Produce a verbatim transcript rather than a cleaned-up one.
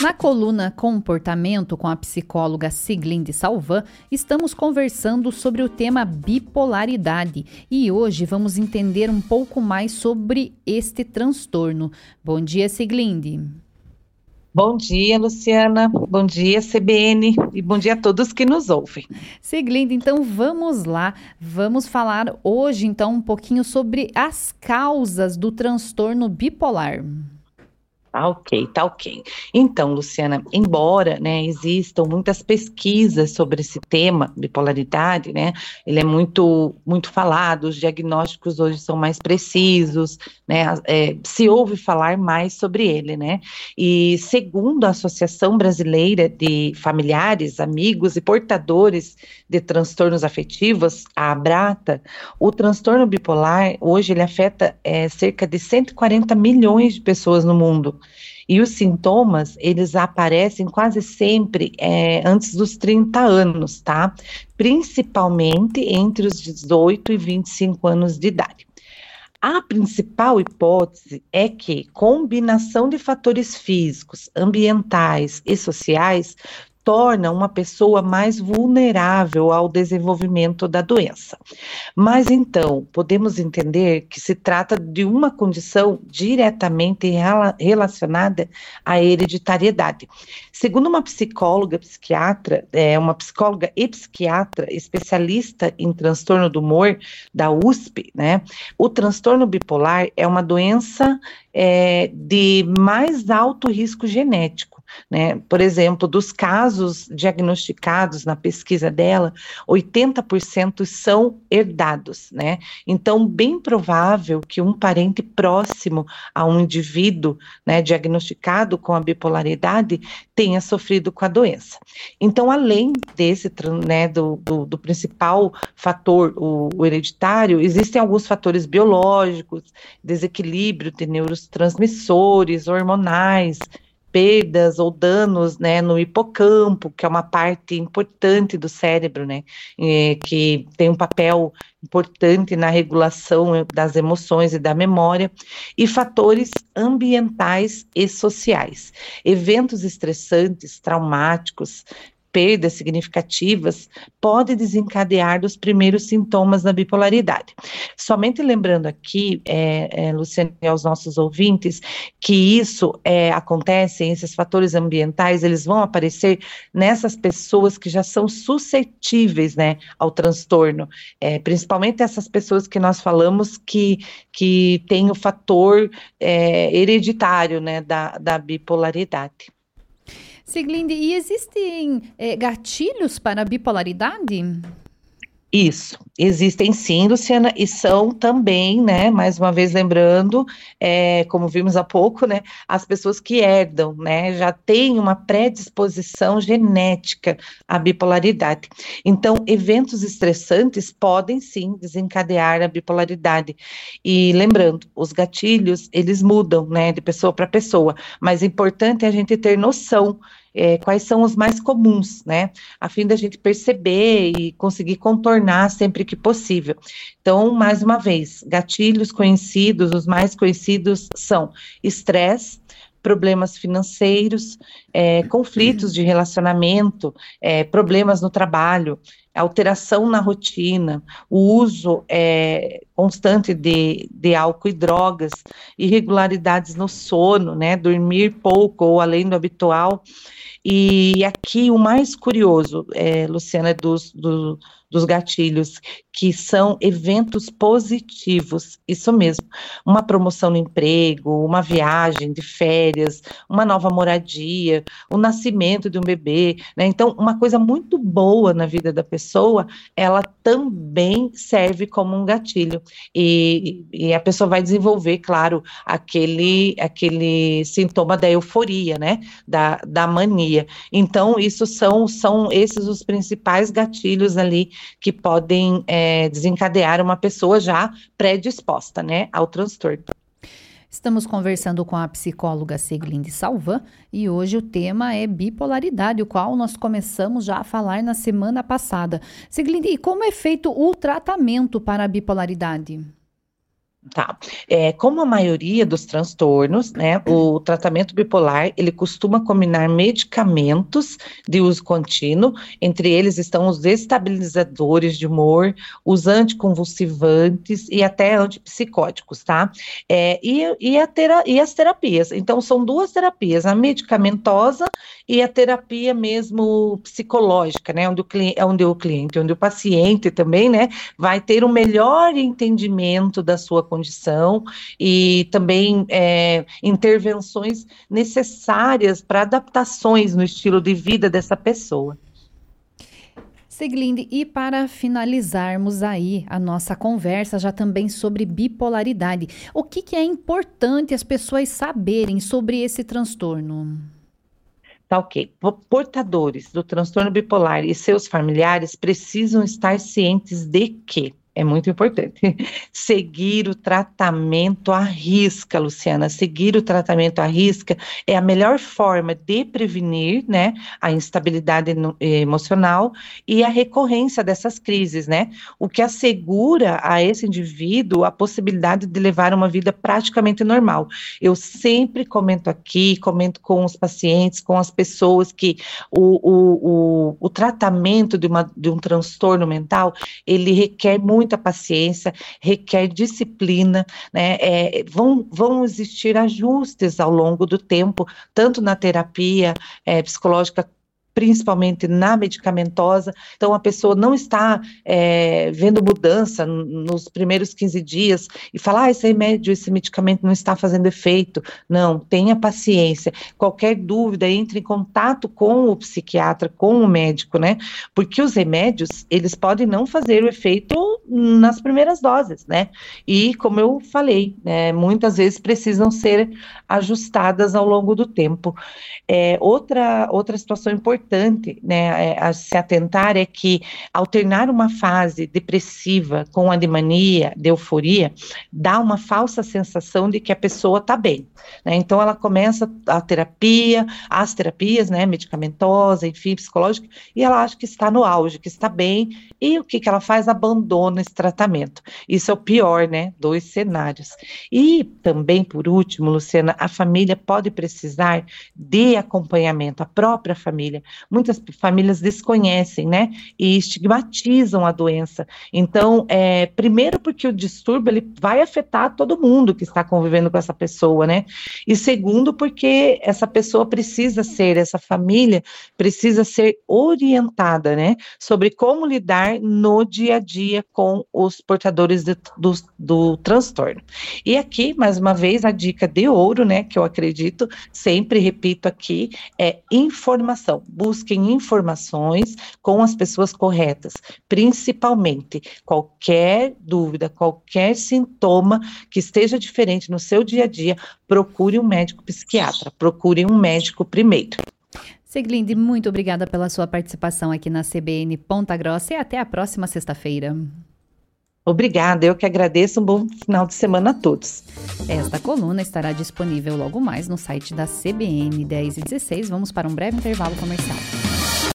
Na coluna Comportamento, com a psicóloga Siglinde Salvan, estamos conversando sobre o tema bipolaridade e hoje vamos entender um pouco mais sobre este transtorno. Bom dia, Siglinde. Bom dia, Luciana. Bom dia, C B N. E bom dia a todos que nos ouvem. Siglinde, então vamos lá. Vamos falar hoje, então, um pouquinho sobre as causas do transtorno bipolar. Tá ok, tá ok. Então, Luciana, embora, né, existam muitas pesquisas sobre esse tema, bipolaridade, né, ele é muito, muito falado, os diagnósticos hoje são mais precisos, né, é, se ouve falar mais sobre ele, né, e segundo a Associação Brasileira de Familiares, Amigos e Portadores de Transtornos Afetivos, a ABRATA, o transtorno bipolar, hoje ele afeta é, cerca de cento e quarenta milhões de pessoas no mundo. E os sintomas, eles aparecem quase sempre é, antes dos trinta anos, tá? Principalmente entre os dezoito e vinte e cinco anos de idade. A principal hipótese é que combinação de fatores físicos, ambientais e sociais torna uma pessoa mais vulnerável ao desenvolvimento da doença. Mas então, podemos entender que se trata de uma condição diretamente rela- relacionada à hereditariedade. Segundo uma psicóloga psiquiatra, é, uma psicóloga e psiquiatra especialista em transtorno do humor da U S P, né, o transtorno bipolar é uma doença é, de mais alto risco genético. Né? Por exemplo, dos casos diagnosticados na pesquisa dela, oitenta por cento são herdados, né? Então, bem provável que um parente próximo a um indivíduo, né, diagnosticado com a bipolaridade tenha sofrido com a doença. Então, além desse, né, do, do, do principal fator, o, o hereditário, existem alguns fatores biológicos, desequilíbrio de neurotransmissores, hormonais, perdas ou danos, né, no hipocampo, que é uma parte importante do cérebro, né, que tem um papel importante na regulação das emoções e da memória, e fatores ambientais e sociais. Eventos estressantes, traumáticos, perdas significativas podem desencadear os primeiros sintomas da bipolaridade. Somente lembrando aqui, é, é, Luciana, e aos nossos ouvintes, que isso é, acontece, esses fatores ambientais, eles vão aparecer nessas pessoas que já são suscetíveis, né, ao transtorno, é, principalmente essas pessoas que nós falamos que, que têm o fator é, hereditário, né, da, da bipolaridade. Siglinde, e existem é, gatilhos para a bipolaridade? Isso, existem sim, Luciana, e são também, né, mais uma vez lembrando, é, como vimos há pouco, né, as pessoas que herdam, né, já têm uma predisposição genética à bipolaridade. Então, eventos estressantes podem sim desencadear a bipolaridade. E lembrando, os gatilhos, eles mudam, né, de pessoa para pessoa, mas é importante a gente ter noção É, quais são os mais comuns, né, a fim da gente perceber e conseguir contornar sempre que possível. Então, mais uma vez, gatilhos conhecidos, os mais conhecidos são estresse, problemas financeiros, é, conflitos de relacionamento, é, problemas no trabalho, alteração na rotina, o uso é, constante de, de álcool e drogas, irregularidades no sono, né, dormir pouco ou além do habitual. E aqui o mais curioso, é, Luciana, dos, do, dos gatilhos, que são eventos positivos, isso mesmo, uma promoção no emprego, uma viagem de férias, uma nova moradia, o nascimento de um bebê, né? Então, uma coisa muito boa na vida da pessoa, ela também serve como um gatilho, e, e a pessoa vai desenvolver, claro, aquele, aquele sintoma da euforia, né, da, da mania. Então, isso são, são esses os principais gatilhos ali que podem é, desencadear uma pessoa já predisposta, né, ao transtorno. Estamos conversando com a psicóloga Siglinde Salvan e hoje o tema é bipolaridade, o qual nós começamos já a falar na semana passada. Siglinde, e como é feito o tratamento para a bipolaridade? Tá. É, como a maioria dos transtornos, né, o tratamento bipolar, ele costuma combinar medicamentos de uso contínuo, entre eles estão os estabilizadores de humor, os anticonvulsivantes e até antipsicóticos, tá? É, e, e, a tera- e as terapias, então são duas terapias, a medicamentosa e a terapia mesmo psicológica, né, onde o, cli- onde o cliente, onde o paciente também, né, vai ter um melhor entendimento da sua condição e também é, intervenções necessárias para adaptações no estilo de vida dessa pessoa. Siglinde, e para finalizarmos aí a nossa conversa já também sobre bipolaridade, o que, que é importante as pessoas saberem sobre esse transtorno? Tá, ok. Portadores do transtorno bipolar e seus familiares precisam estar cientes de que é muito importante. Seguir o tratamento à risca, Luciana. Seguir o tratamento à risca é a melhor forma de prevenir, né, a instabilidade emocional e a recorrência dessas crises, né? O que assegura a esse indivíduo a possibilidade de levar uma vida praticamente normal. Eu sempre comento aqui, comento com os pacientes, com as pessoas, que o, o, o, o tratamento de, uma, de um transtorno mental, ele requer muito muita paciência, requer disciplina, né? É, vão, vão existir ajustes ao longo do tempo, tanto na terapia é, psicológica, principalmente na medicamentosa. Então a pessoa não está é, vendo mudança nos primeiros quinze dias e falar, ah, esse remédio, esse medicamento não está fazendo efeito. Não, tenha paciência. Qualquer dúvida, entre em contato com o psiquiatra, com o médico, né? Porque os remédios, eles podem não fazer o efeito nas primeiras doses, né? E como eu falei, né, muitas vezes precisam ser ajustadas ao longo do tempo. É, outra, outra situação importante importante, né, a se atentar é que alternar uma fase depressiva com a de mania, de euforia, dá uma falsa sensação de que a pessoa está bem, né? Então ela começa a terapia, as terapias, né, medicamentosa, enfim, psicológica, e ela acha que está no auge, que está bem, e o que, que ela faz? Abandona esse tratamento. Isso é o pior, né, dos cenários. E também, por último, Luciana, a família pode precisar de acompanhamento, a própria família. Muitas famílias desconhecem, né, e estigmatizam a doença. Então, é, primeiro porque o distúrbio, ele vai afetar todo mundo que está convivendo com essa pessoa, né, e segundo porque essa pessoa precisa ser, essa família precisa ser orientada, né, sobre como lidar no dia a dia com os portadores de, do, do transtorno. E aqui, mais uma vez, a dica de ouro, né, que eu acredito, sempre repito aqui, é informação. Busquem informações com as pessoas corretas, principalmente qualquer dúvida, qualquer sintoma que esteja diferente no seu dia a dia, procure um médico psiquiatra, procure um médico primeiro. Siglinde, muito obrigada pela sua participação aqui na C B N Ponta Grossa e até a próxima sexta-feira. Obrigada, eu que agradeço, um bom final de semana a todos. Esta coluna estará disponível logo mais no site da C B N dez e dezesseis. Vamos para um breve intervalo comercial.